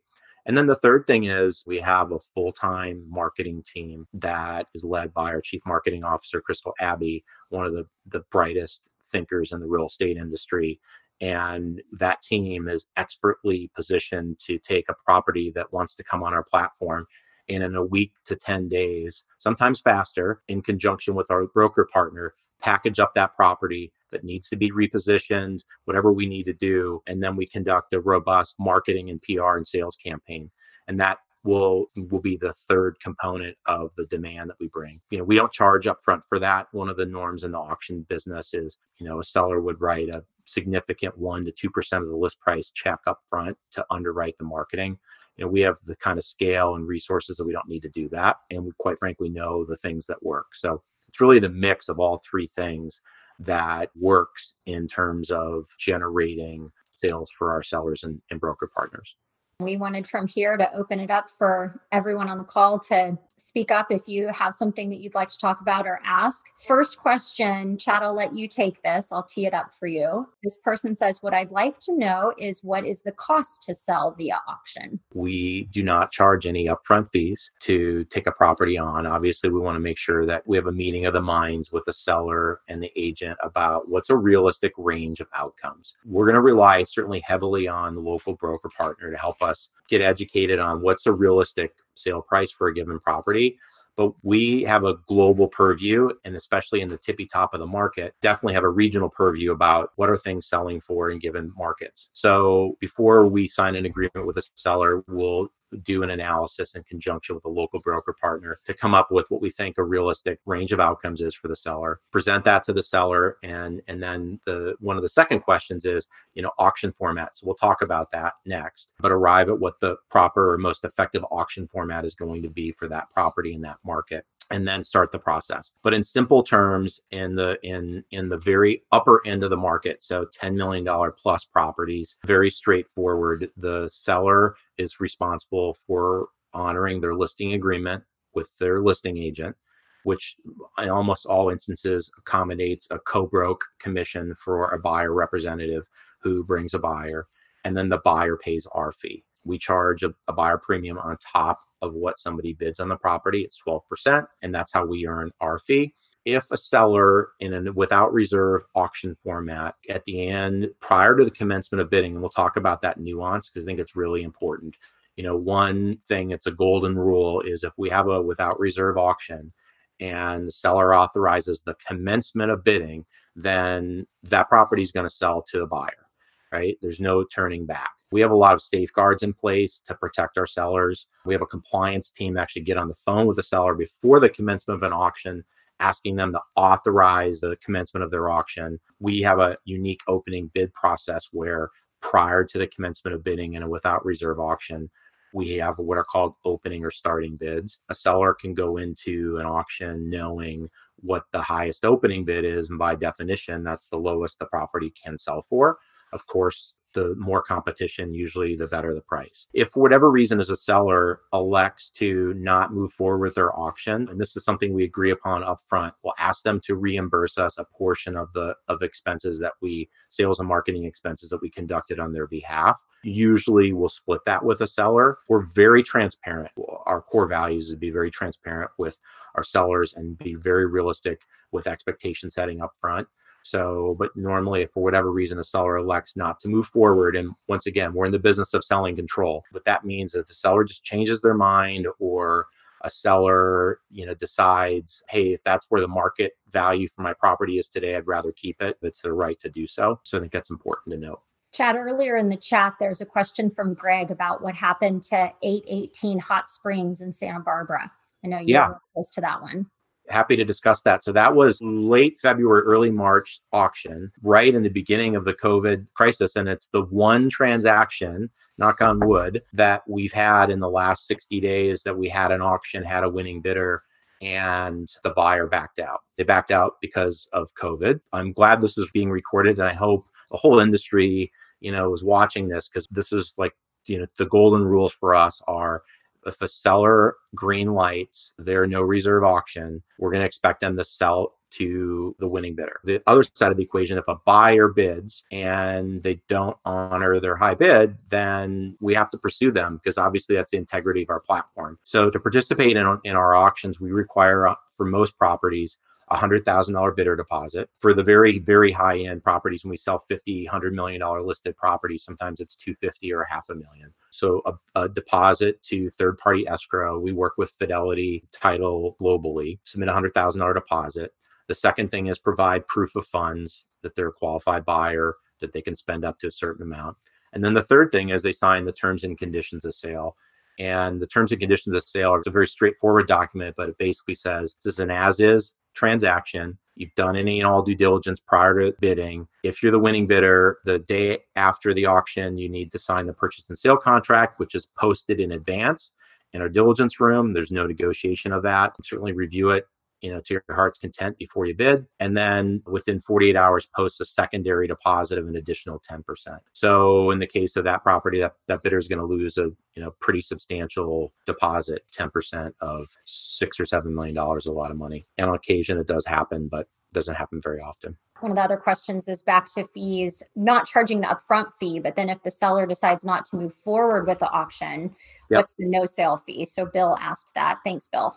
And then the third thing is we have a full-time marketing team that is led by our chief marketing officer, Crystal Abbey, one of the, the brightest thinkers in the real estate industry. And that team is expertly positioned to take a property that wants to come on our platform and in a week to ten days, sometimes faster, in conjunction with our broker partner, package up that property that needs to be repositioned, whatever we need to do. And then we conduct a robust marketing and P R and sales campaign. And that will will be the third component of the demand that we bring. You know, we don't charge upfront for that. One of the norms in the auction business is, you know, a seller would write a significant one to two percent of the list price check upfront to underwrite the marketing. You know, we have the kind of scale and resources that we don't need to do that, and we quite frankly know the things that work. So it's really the mix of all three things that works in terms of generating sales for our sellers and, and broker partners. We wanted from here to open it up for everyone on the call to speak up if you have something that you'd like to talk about or ask. First question, Chad, I'll let you take this. I'll tee it up for you. This person says, what I'd like to know is what is the cost to sell via auction? We do not charge any upfront fees to take a property on. Obviously, we want to make sure that we have a meeting of the minds with the seller and the agent about what's a realistic range of outcomes. We're going to rely certainly heavily on the local broker partner to help us get educated on what's a realistic sale price for a given property. But we have a global purview, and especially in the tippy top of the market, definitely have a regional purview about what are things selling for in given markets. So before we sign an agreement with a seller, we'll do an analysis in conjunction with a local broker partner to come up with what we think a realistic range of outcomes is for the seller, present that to the seller. And, and then the one of the second questions is, you know, auction formats. We'll talk about that next, but arrive at what the proper or most effective auction format is going to be for that property in that market, and then start the process. But in simple terms, in the in in the very upper end of the market, so ten million dollars plus properties, very straightforward. The seller is responsible for honoring their listing agreement with their listing agent, which in almost all instances accommodates a co-broke commission for a buyer representative who brings a buyer. And then the buyer pays our fee. We charge a, a buyer premium on top of what somebody bids on the property. It's twelve percent, and that's how we earn our fee. If a seller in a without reserve auction format at the end, prior to the commencement of bidding, and we'll talk about that nuance because I think it's really important. You know, one thing that's a golden rule is if we have a without reserve auction and the seller authorizes the commencement of bidding, then that property is going to sell to the buyer, right? There's no turning back. We have a lot of safeguards in place to protect our sellers. We have a compliance team that actually get on the phone with the seller before the commencement of an auction, asking them to authorize the commencement of their auction. We have a unique opening bid process where prior to the commencement of bidding in a without reserve auction, we have what are called opening or starting bids. A seller can go into an auction knowing what the highest opening bid is. And by definition, that's the lowest the property can sell for. Of course, the more competition, usually the better the price. If for whatever reason as a seller elects to not move forward with their auction, and this is something we agree upon upfront, we'll ask them to reimburse us a portion of the of expenses that we, sales and marketing expenses that we conducted on their behalf. Usually we'll split that with a seller. We're very transparent. Our core values is to be very transparent with our sellers and be very realistic with expectation setting up front. So, but normally if for whatever reason, a seller elects not to move forward. And once again, we're in the business of selling control. What that means is if a seller just changes their mind, or a seller, you know, decides, hey, if that's where the market value for my property is today, I'd rather keep it. It's their right to do so. So I think that's important to note. Chad, earlier in the chat, there's a question from Greg about what happened to eight eighteen Hot Springs in Santa Barbara. I know you yeah. were close to that one. Happy to discuss that. So that was late February, early March auction, right in the beginning of the COVID crisis. And it's the one transaction, knock on wood, that we've had in the last sixty days that we had an auction, had a winning bidder, and the buyer backed out. They backed out because of COVID. I'm glad this was being recorded, and I hope the whole industry, you know, was watching this, because this is like, you know, the golden rules for us are, if a seller green lights their no reserve auction, we're going to expect them to sell to the winning bidder. The other side of the equation, if a buyer bids and they don't honor their high bid, then we have to pursue them, because obviously that's the integrity of our platform. So to participate in, in our auctions, we require uh, for most properties, a one hundred thousand dollars bidder deposit. For the very, very high end properties, when we sell fifty, one hundred million dollars listed properties, sometimes it's two hundred fifty thousand dollars or half a million. So a, a deposit to third party escrow. We work with Fidelity Title globally, submit a one hundred thousand dollars deposit. The second thing is provide proof of funds that they're a qualified buyer, that they can spend up to a certain amount. And then the third thing is they sign the terms and conditions of sale. And the terms and conditions of sale are a very straightforward document, but it basically says this is an as-is transaction. You've done any and all due diligence prior to bidding. If you're the winning bidder, the day after the auction, you need to sign the purchase and sale contract, which is posted in advance in our diligence room. There's no negotiation of that. Certainly review it, you know, to your heart's content before you bid. And then within forty-eight hours, post a secondary deposit of an additional ten percent. So in the case of that property, that, that bidder is going to lose a, you know, pretty substantial deposit, ten percent of six or seven million dollars, a lot of money. And on occasion it does happen, but doesn't happen very often. One of the other questions is back to fees, not charging the upfront fee, but then if the seller decides not to move forward with the auction, yep. what's the no sale fee? So Bill asked that. Thanks, Bill.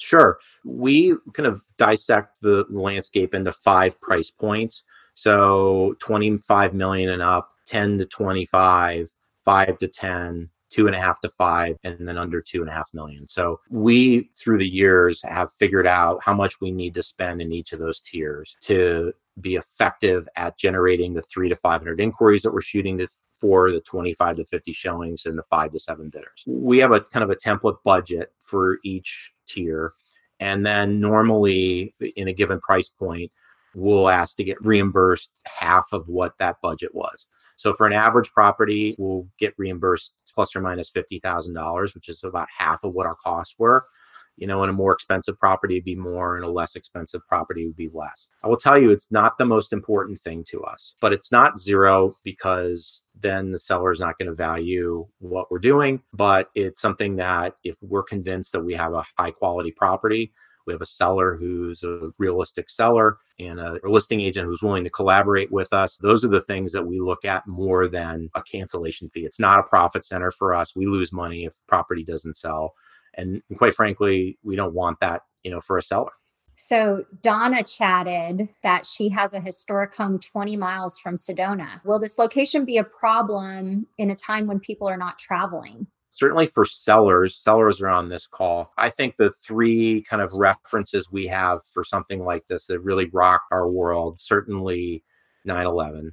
Sure. We kind of dissect the landscape into five price points. So twenty-five million and up, ten to twenty-five, five to ten, two and a half to five, and then under two and a half million. So we, through the years, have figured out how much we need to spend in each of those tiers to be effective at generating the three to five hundred inquiries that we're shooting to for the twenty-five to fifty showings and the five to seven bidders. We have a kind of a template budget for each tier. And then normally in a given price point, we'll ask to get reimbursed half of what that budget was. So for an average property, we'll get reimbursed plus or minus fifty thousand dollars, which is about half of what our costs were. You know, in a more expensive property, it'd be more, and a less expensive property would be less. I will tell you, it's not the most important thing to us, but it's not zero, because then the seller is not going to value what we're doing. But it's something that if we're convinced that we have a high quality property, we have a seller who's a realistic seller and a listing agent who's willing to collaborate with us. Those are the things that we look at more than a cancellation fee. It's not a profit center for us. We lose money if property doesn't sell. And quite frankly, we don't want that, you know, for a seller. So Donna chatted that she has a historic home twenty miles from Sedona. Will this location be a problem in a time when people are not traveling? Certainly for sellers, sellers are on this call. I think the three kind of references we have for something like this that really rocked our world, certainly nine eleven,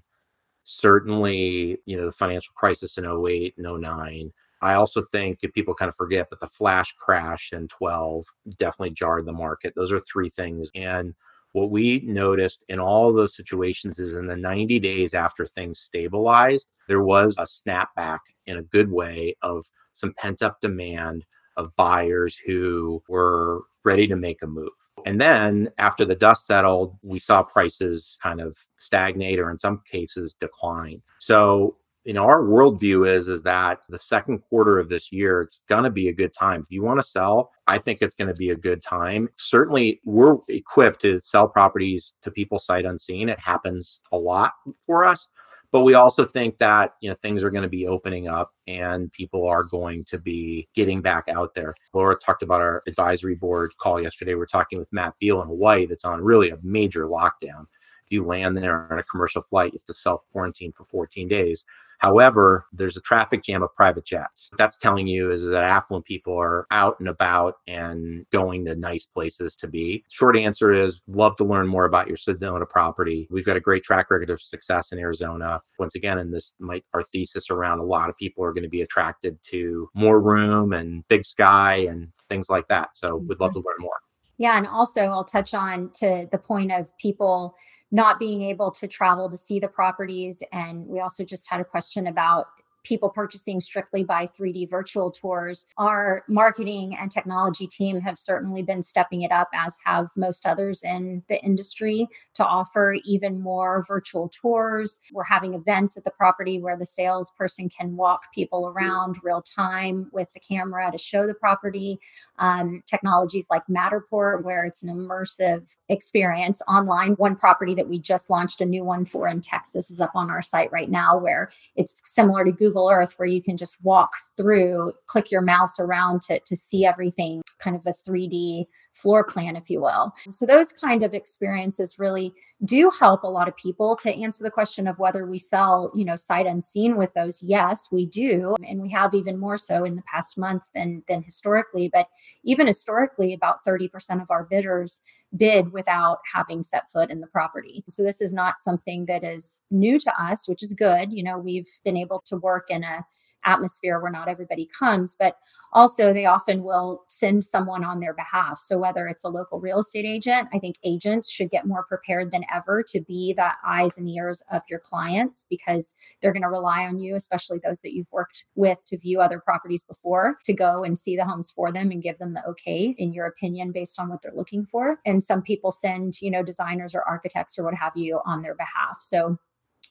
certainly, you know, the financial crisis in oh eight and oh nine. I also think if people kind of forget that the flash crash in twelve definitely jarred the market. Those are three things. And what we noticed in all those situations is in the ninety days after things stabilized, there was a snapback in a good way of some pent-up demand of buyers who were ready to make a move. And then after the dust settled, we saw prices kind of stagnate or in some cases decline. So you know, our worldview is, is that the second quarter of this year, it's going to be a good time. If you want to sell, I think it's going to be a good time. Certainly, we're equipped to sell properties to people sight unseen. It happens a lot for us. But we also think that, you know, things are going to be opening up and people are going to be getting back out there. Laura talked about our advisory board call yesterday. We we're talking with Matt Beal in Hawaii that's on really a major lockdown. If you land there on a commercial flight, you have to self-quarantine for fourteen days. However, there's a traffic jam of private jets. What that's telling you is that affluent people are out and about and going to nice places to be. Short answer is, love to learn more about your Sedona property. We've got a great track record of success in Arizona. Once again, in this might our thesis around a lot of people are going to be attracted to more room and big sky and things like that. So we'd love to learn more. Yeah. And also I'll touch on to the point of people not being able to travel to see the properties. And we also just had a question about people purchasing strictly by three D virtual tours. Our marketing and technology team have certainly been stepping it up, as have most others in the industry, to offer even more virtual tours. We're having events at the property where the salesperson can walk people around real time with the camera to show the property. Um, technologies like Matterport, where it's an immersive experience online. One property that we just launched a new one for in Texas is up on our site right now, where it's similar to Google Earth, where you can just walk through, click your mouse around to, to see everything, kind of a three D floor plan, if you will. So those kind of experiences really do help a lot of people. To answer the question of whether we sell, you know, sight unseen with those, yes, we do. And we have even more so in the past month than, than historically. But even historically, about thirty percent of our bidders bid without having set foot in the property. So this is not something that is new to us, which is good. You know, we've been able to work in a atmosphere where not everybody comes, but also they often will send someone on their behalf. So whether it's a local real estate agent, I think agents should get more prepared than ever to be the eyes and ears of your clients, because they're going to rely on you, especially those that you've worked with to view other properties before, to go and see the homes for them and give them the okay, in your opinion, based on what they're looking for. And some people send, you know, designers or architects or what have you on their behalf. So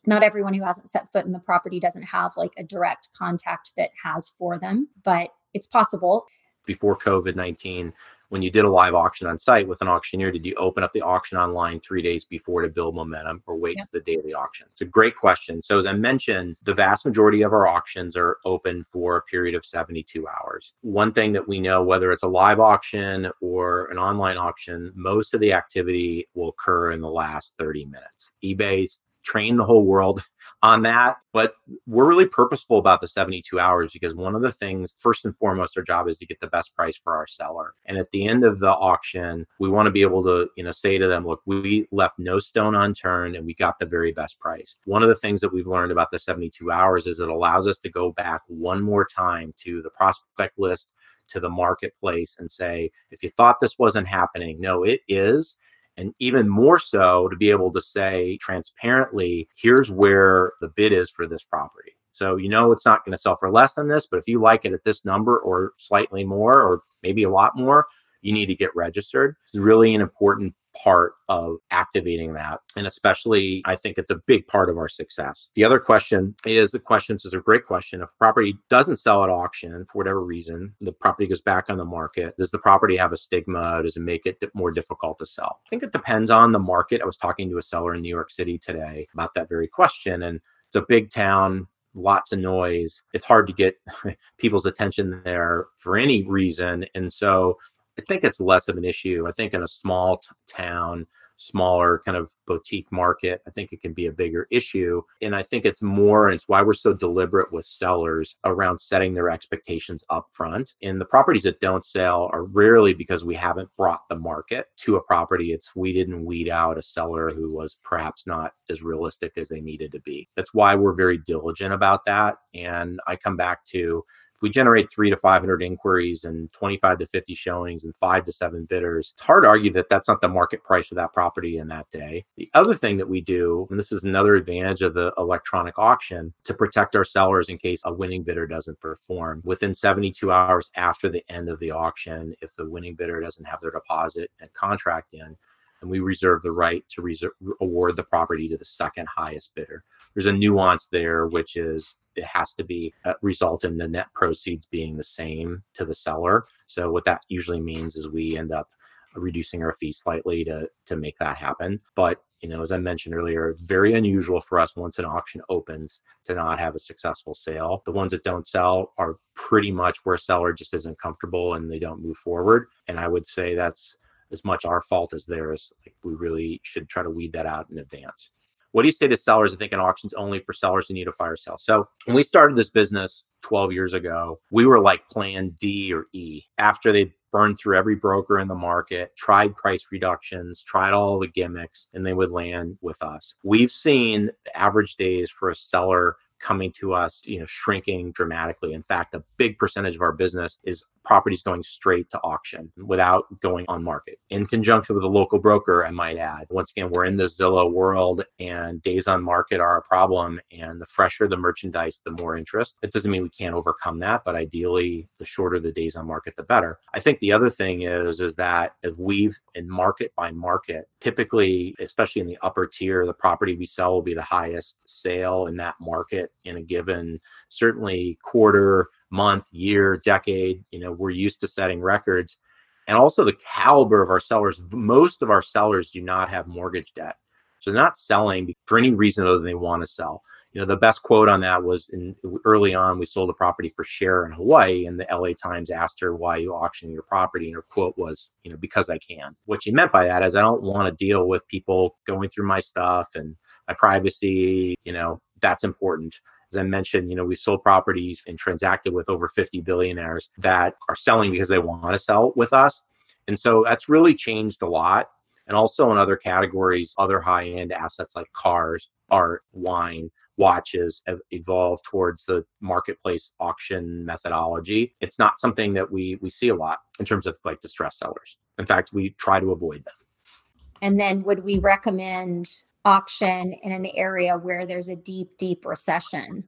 not everyone who hasn't set foot in the property doesn't have like a direct contact that has for them, but it's possible. Before COVID nineteen, when you did a live auction on site with an auctioneer, did you open up the auction online three days before to build momentum, or wait yeah. to the day of the auction? It's a great question. So as I mentioned, the vast majority of our auctions are open for a period of seventy-two hours. One thing that we know, whether it's a live auction or an online auction, most of the activity will occur in the last thirty minutes. eBay's train the whole world on that. But we're really purposeful about the seventy-two hours, because one of the things, first and foremost, our job is to get the best price for our seller. And at the end of the auction, we want to be able to, you know, say to them, look, we left no stone unturned and we got the very best price. One of the things that we've learned about the seventy-two hours is it allows us to go back one more time to the prospect list, to the marketplace, and say, if you thought this wasn't happening, no, it is. And even more so, to be able to say transparently, here's where the bid is for this property. So, you know, it's not going to sell for less than this, but if you like it at this number or slightly more, or maybe a lot more, you need to get registered. It's really an important part of activating that. And especially, I think it's a big part of our success. The other question is the question, this is a great question. If a property doesn't sell at auction for whatever reason, the property goes back on the market, does the property have a stigma? Does it make it more difficult to sell? I think it depends on the market. I was talking to a seller in New York City today about that very question. And it's a big town, lots of noise. It's hard to get people's attention there for any reason. And so I think it's less of an issue. I think in a small t- town, smaller kind of boutique market, I think it can be a bigger issue. And I think it's more, and it's why we're so deliberate with sellers around setting their expectations up front. And the properties that don't sell are rarely because we haven't brought the market to a property. It's we didn't weed out a seller who was perhaps not as realistic as they needed to be. That's why we're very diligent about that. And I come back to, we generate three to five hundred inquiries and twenty-five to fifty showings and five to seven bidders. It's hard to argue that that's not the market price for that property in that day. The other thing that we do, and this is another advantage of the electronic auction, to protect our sellers in case a winning bidder doesn't perform. Within seventy-two hours after the end of the auction, if the winning bidder doesn't have their deposit and contract in, and we reserve the right to reserve, award the property to the second highest bidder. There's a nuance there, which is it has to be uh, result in the net proceeds being the same to the seller. So what that usually means is we end up reducing our fees slightly to to make that happen. But, you know, as I mentioned earlier, it's very unusual for us once an auction opens to not have a successful sale. The ones that don't sell are pretty much where a seller just isn't comfortable and they don't move forward. And I would say that's as much our fault as theirs. Like, we really should try to weed that out in advance. What do you say to sellers? I think an auction's only for sellers who need a fire sale. So when we started this business twelve years ago, we were like plan D or E. After they burned through every broker in the market, tried price reductions, tried all the gimmicks, and they would land with us. We've seen the average days for a seller coming to us, you know, shrinking dramatically. In fact, a big percentage of our business is properties going straight to auction without going on market in conjunction with a local broker, I might add. Once again, we're in the Zillow world and days on market are a problem. And the fresher the merchandise, the more interest. It doesn't mean we can't overcome that, but ideally the shorter the days on market, the better. I think the other thing is, is that if we've in market by market, typically, especially in the upper tier, the property we sell will be the highest sale in that market in a given, certainly quarter, month, year, decade. You know, we're used to setting records. And also the caliber of our sellers. Most of our sellers do not have mortgage debt. So they're not selling for any reason other than they want to sell. You know, the best quote on that was in early on, we sold a property for share in Hawaii, and the L A Times asked her, why are you auctioning your property? And her quote was, you know, because I can. What she meant by that is I don't want to deal with people going through my stuff and my privacy. You know, that's important. As I mentioned, you know, we've sold properties and transacted with over fifty billionaires that are selling because they want to sell with us. And so that's really changed a lot. And also in other categories, other high-end assets like cars, art, wine, watches have evolved towards the marketplace auction methodology. It's not something that we we see a lot in terms of like distressed sellers. In fact, we try to avoid them. And then would we recommend auction in an area where there's a deep, deep recession?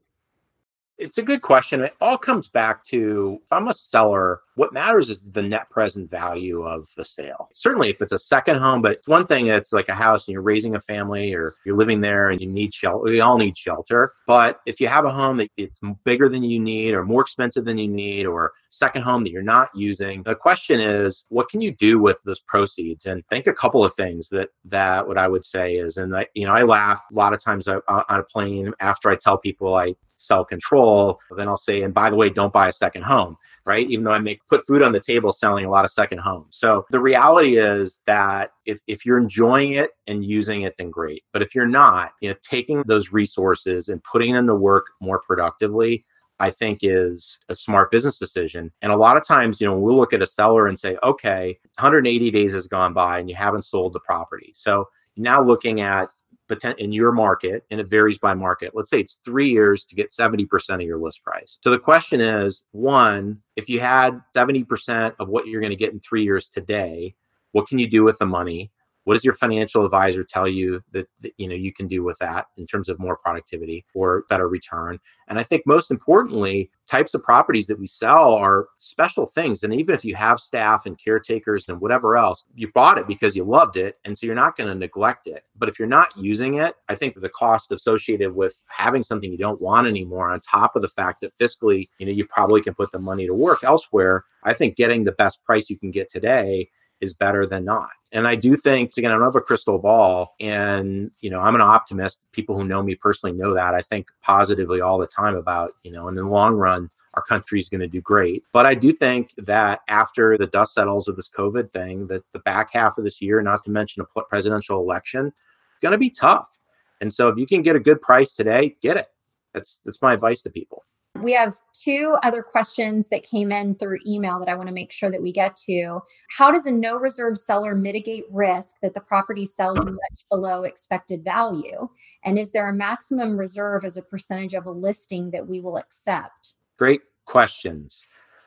It's a good question. It all comes back to, if I'm a seller, what matters is the net present value of the sale. Certainly if it's a second home, but it's one thing that's like a house and you're raising a family or you're living there and you need shelter, we all need shelter. But if you have a home that it's bigger than you need or more expensive than you need, or second home that you're not using, the question is, what can you do with those proceeds? And I think a couple of things that, that what I would say is, and I, you know, I laugh a lot of times on a plane after I tell people I sell control, then I'll say, and by the way, don't buy a second home, right? Even though I make put food on the table selling a lot of second homes. So the reality is that if, if you're enjoying it and using it, then great. But if you're not, you know, taking those resources and putting in the work more productively, I think is a smart business decision. And a lot of times, you know, we'll look at a seller and say, okay, one hundred eighty days has gone by and you haven't sold the property. So now looking at in your market, and it varies by market, let's say it's three years to get seventy percent of your list price. So the question is, one, if you had seventy percent of what you're going to get in three years today, what can you do with the money? What does your financial advisor tell you that, that you know you can do with that in terms of more productivity or better return? And I think most importantly, types of properties that we sell are special things. And even if you have staff and caretakers and whatever else, you bought it because you loved it. And so you're not going to neglect it. But if you're not using it, I think the cost associated with having something you don't want anymore, on top of the fact that fiscally, you know, you probably can put the money to work elsewhere. I think getting the best price you can get today is better than not. And I do think, again, I don't have a crystal ball, and, you know, I'm an optimist. People who know me personally know that. I think positively all the time about, you know, in the long run, our country is going to do great. But I do think that after the dust settles of this COVID thing, that the back half of this year, not to mention a presidential election, is going to be tough. And so if you can get a good price today, get it. That's, that's my advice to people. We have two other questions that came in through email that I want to make sure that we get to. How does a no reserve seller mitigate risk that the property sells much below expected value? And is there a maximum reserve as a percentage of a listing that we will accept? Great questions.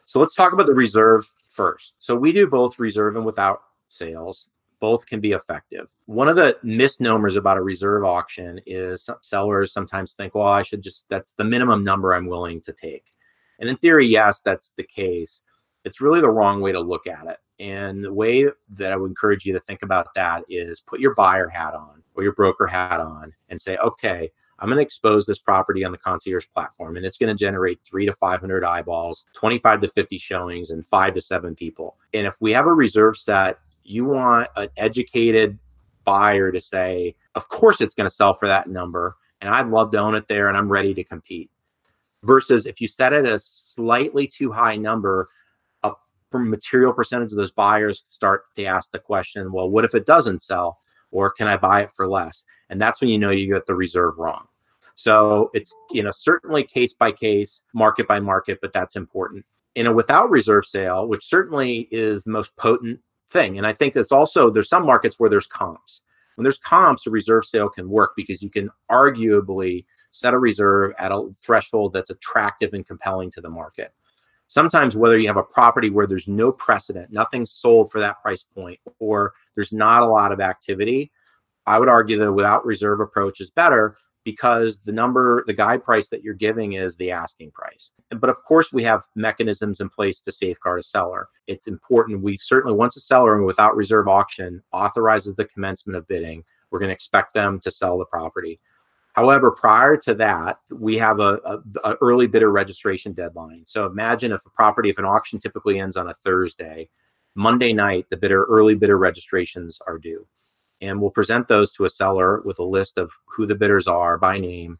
So let's talk about the reserve first. So we do both reserve and without sales. Both can be effective. One of the misnomers about a reserve auction is some sellers sometimes think, well, I should just, that's the minimum number I'm willing to take. And in theory, yes, that's the case. It's really the wrong way to look at it. And the way that I would encourage you to think about that is put your buyer hat on or your broker hat on and say, okay, I'm going to expose this property on the concierge platform and it's going to generate three to five hundred eyeballs, twenty-five to fifty showings, and five to seven people. And if we have a reserve set, You want an educated buyer to say, of course it's going to sell for that number, and I'd love to own it there, and I'm ready to compete. Versus if you set it at a slightly too high number, a material percentage of those buyers start to ask the question, well, what if it doesn't sell? Or can I buy it for less? And that's when you know you got the reserve wrong. So it's, you know, certainly case by case, market by market, but that's important. In a without reserve sale, which certainly is the most potent thing. And I think it's also, there's some markets where there's comps. When there's comps, a reserve sale can work because you can arguably set a reserve at a threshold that's attractive and compelling to the market. Sometimes whether you have a property where there's no precedent, nothing sold for that price point, or there's not a lot of activity, I would argue that a without reserve approach is better because the number, the guide price that you're giving is the asking price. But of course, we have mechanisms in place to safeguard a seller. It's important. We certainly, once a seller in without reserve auction authorizes the commencement of bidding, we're going to expect them to sell the property. However, prior to that, we have a, a, a early bidder registration deadline. So imagine if a property, if an auction typically ends on a Thursday, Monday night, the bidder early bidder registrations are due. And we'll present those to a seller with a list of who the bidders are by name,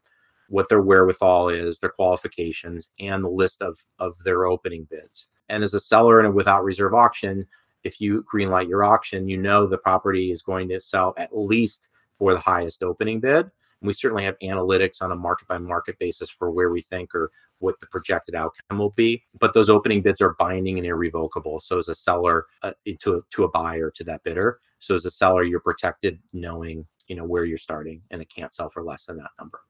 what their wherewithal is, their qualifications, and the list of, of their opening bids. And as a seller in a without reserve auction, if you greenlight your auction, you know the property is going to sell at least for the highest opening bid. We certainly have analytics on a market by market basis for where we think or what the projected outcome will be. But those opening bids are binding and irrevocable. So as a seller uh, to, a, to a buyer, to that bidder. So as a seller, you're protected knowing, you know, where you're starting, and it can't sell for less than that number.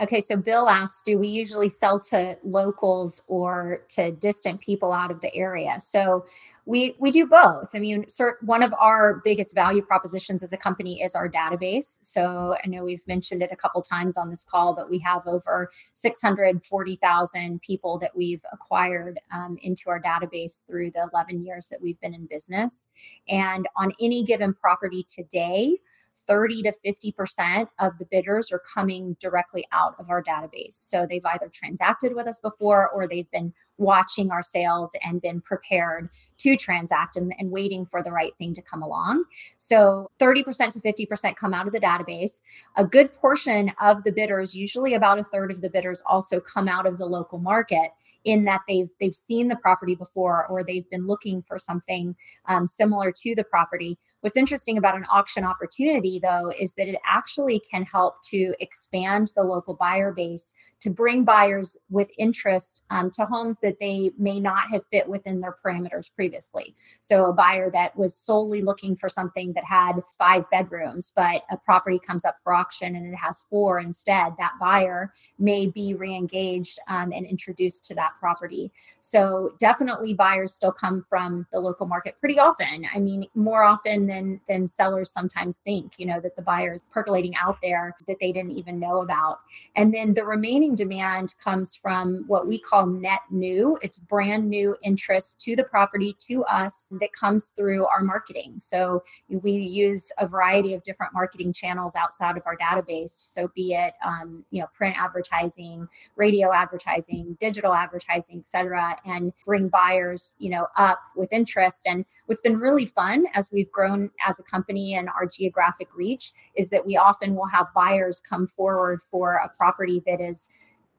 Okay. So Bill asks, do we usually sell to locals or to distant people out of the area? So we, we do both. I mean, cert, one of our biggest value propositions as a company is our database. So I know we've mentioned it a couple times on this call, but we have over six hundred forty thousand people that we've acquired um, into our database through the eleven years that we've been in business. And on any given property today, thirty to fifty percent of the bidders are coming directly out of our database. So they've either transacted with us before, or they've been watching our sales and been prepared to transact and, and waiting for the right thing to come along. So thirty percent to fifty percent come out of the database. A good portion of the bidders, usually about a third of the bidders, also come out of the local market, in that they've they've seen the property before, or they've been looking for something um, similar to the property. What's interesting about an auction opportunity, though, is that it actually can help to expand the local buyer base to bring buyers with interest um, to homes that they may not have fit within their parameters previously. So a buyer that was solely looking for something that had five bedrooms, but a property comes up for auction and it has four instead, that buyer may be re-engaged um, and introduced to that property. So definitely buyers still come from the local market pretty often. I mean, more often than, than sellers sometimes think, you know, that the buyer is percolating out there that they didn't even know about. And then the remaining demand comes from what we call net new. It's brand new interest to the property, to us, that comes through our marketing. So we use a variety of different marketing channels outside of our database. So be it, um, you know, print advertising, radio advertising, digital advertising, et cetera, and bring buyers, you know, up with interest. And what's been really fun as we've grown as a company and our geographic reach is that we often will have buyers come forward for a property that is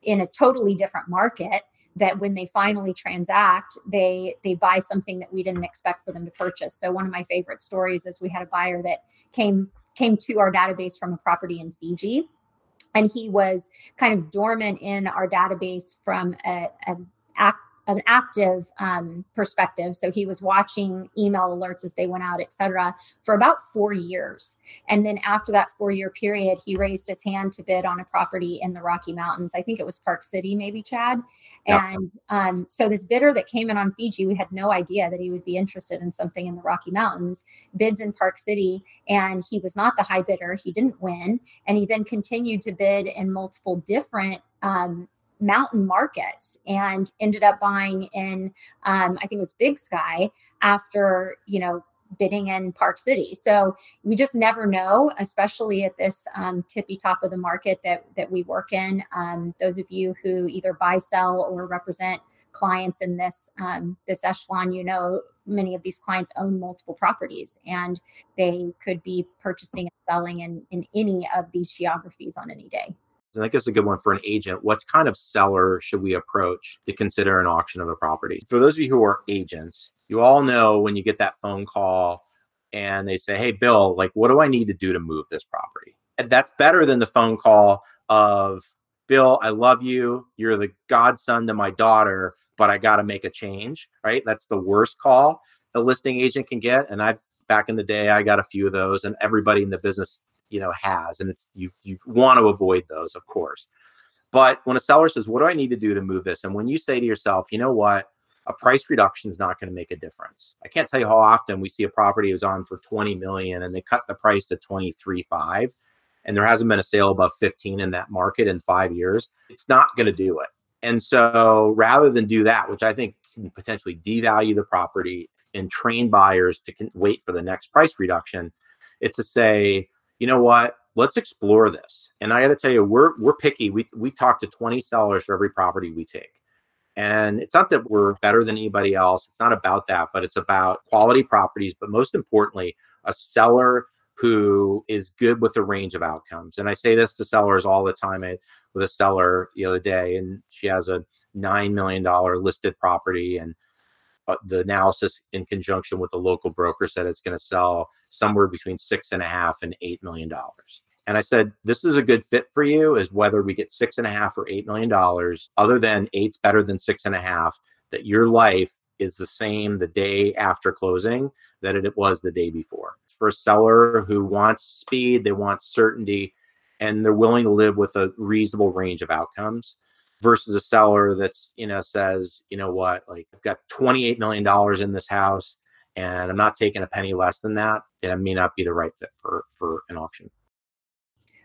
in a totally different market, that when they finally transact, they they buy something that we didn't expect for them to purchase. So one of my favorite stories is we had a buyer that came came to our database from a property in Fiji, and he was kind of dormant in our database from a, a act, an active um, perspective. So he was watching email alerts as they went out, et cetera, for about four years. And then after that four-year period, he raised his hand to bid on a property in the Rocky Mountains. I think it was Park City, maybe, Chad. And yeah. um, so this bidder that came in on Fiji, we had no idea that he would be interested in something in the Rocky Mountains, bids in Park City, and he was not the high bidder. He didn't win. And he then continued to bid in multiple different um mountain markets, and ended up buying in, um, I think it was Big Sky, after, you know, bidding in Park City. So we just never know, especially at this um, tippy top of the market that that we work in. Um, those of you who either buy, sell, or represent clients in this um, this echelon, you know, many of these clients own multiple properties, and they could be purchasing and selling in, in any of these geographies on any day. And I guess a good one for an agent, what kind of seller should we approach to consider an auction of a property? For those of you who are agents, you all know when you get that phone call and they say, hey, Bill, like, what do I need to do to move this property? And that's better than the phone call of, Bill, I love you. You're the godson to my daughter, but I got to make a change, right? That's the worst call a listing agent can get. And I've back in the day, I got a few of those, and everybody in the business, you know, has, and it's, you, you want to avoid those, of course. But when a seller says, what do I need to do to move this? And when you say to yourself, you know what, a price reduction is not going to make a difference. I can't tell you how often we see a property that was on for twenty million and they cut the price to twenty-three five, and there hasn't been a sale above fifteen in that market in five years. It's not going to do it. And so rather than do that, which I think can potentially devalue the property and train buyers to con- wait for the next price reduction, it's to say, you know what, let's explore this. And I got to tell you, we're we're picky. We we talk to twenty sellers for every property we take. And it's not that we're better than anybody else. It's not about that, but it's about quality properties. But most importantly, a seller who is good with the range of outcomes. And I say this to sellers all the time. I, with a seller the other day, and she has a nine million dollars listed property, and uh, the analysis in conjunction with the local broker said it's going to sell somewhere between six and a half and eight million dollars. And I said, this is a good fit for you, is whether we get six and a half or eight million dollars, other than eight's better than six and a half, that your life is the same the day after closing that it was the day before. For a seller who wants speed, they want certainty, and they're willing to live with a reasonable range of outcomes, versus a seller that's, you know, says, you know what, like, I've got twenty-eight million dollars in this house and I'm not taking a penny less than that. And it may not be the right fit for, for an auction.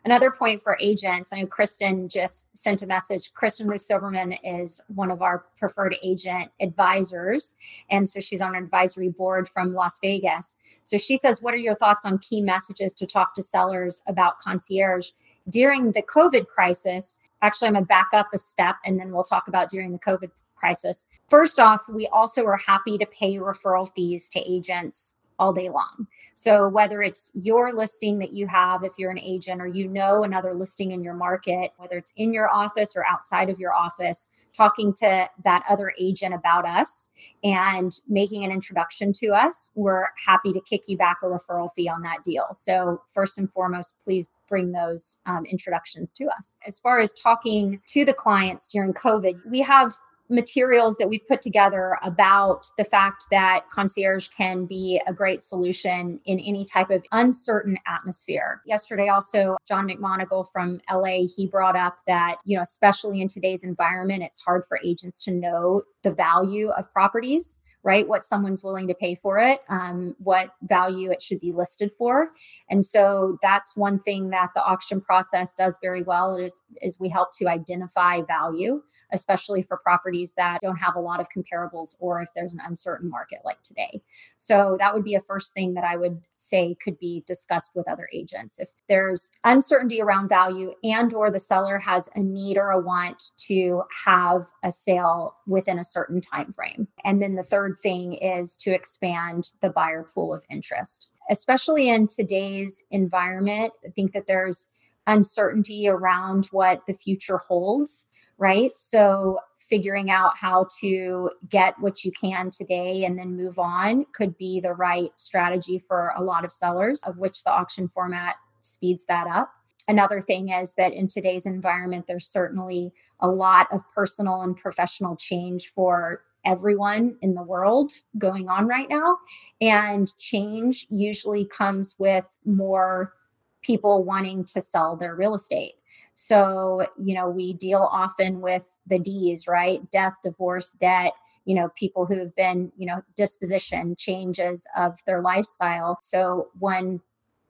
Another point for agents, I know Kristen just sent a message. Kristen Ruth Soberman is one of our preferred agent advisors. And so she's on an advisory board from Las Vegas. So she says, what are your thoughts on key messages to talk to sellers about Concierge during the COVID crisis? Actually, I'm going to back up a step and then we'll talk about during the COVID crisis. First off, we also are happy to pay referral fees to agents all day long. So whether it's your listing that you have, if you're an agent, or you know another listing in your market, whether it's in your office or outside of your office, talking to that other agent about us and making an introduction to us, we're happy to kick you back a referral fee on that deal. So first and foremost, please bring those um, introductions to us. As far as talking to the clients during COVID, we have materials that we've put together about the fact that Concierge can be a great solution in any type of uncertain atmosphere. Yesterday, also, John McMonigle from L A, he brought up that, you know, especially in today's environment, it's hard for agents to know the value of properties, right? What someone's willing to pay for it, um, what value it should be listed for. And so that's one thing that the auction process does very well is, is we help to identify value, especially for properties that don't have a lot of comparables or if there's an uncertain market like today. So that would be a first thing that I would say could be discussed with other agents. If there's uncertainty around value and or the seller has a need or a want to have a sale within a certain time frame. And then the third thing is to expand the buyer pool of interest. Especially in today's environment, I think that there's uncertainty around what the future holds, right? So figuring out how to get what you can today and then move on could be the right strategy for a lot of sellers, of which the auction format speeds that up. Another thing is that in today's environment, there's certainly a lot of personal and professional change for everyone in the world going on right now. And change usually comes with more people wanting to sell their real estate. So, you know, we deal often with the D's, right? Death, divorce, debt, you know, people who have been, you know, disposition changes of their lifestyle. So one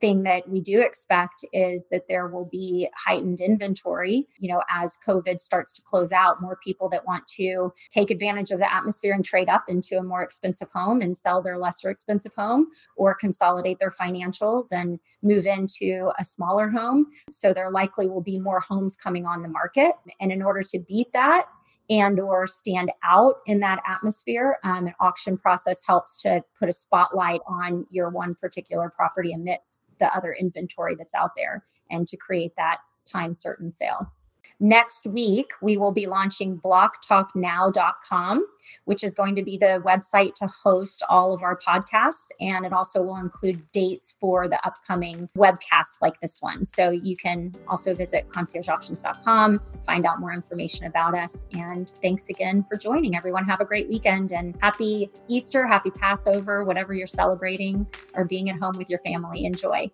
thing that we do expect is that there will be heightened inventory, you know, as COVID starts to close out, more people that want to take advantage of the atmosphere and trade up into a more expensive home and sell their lesser expensive home or consolidate their financials and move into a smaller home. So there likely will be more homes coming on the market. And in order to beat that, and or stand out in that atmosphere. Um, an auction process helps to put a spotlight on your one particular property amidst the other inventory that's out there and to create that time certain sale. Next week, we will be launching block talk now dot com, which is going to be the website to host all of our podcasts. And it also will include dates for the upcoming webcasts like this one. So you can also visit concierge options dot com, find out more information about us. And thanks again for joining, everyone. Have a great weekend and happy Easter, happy Passover, whatever you're celebrating or being at home with your family. Enjoy.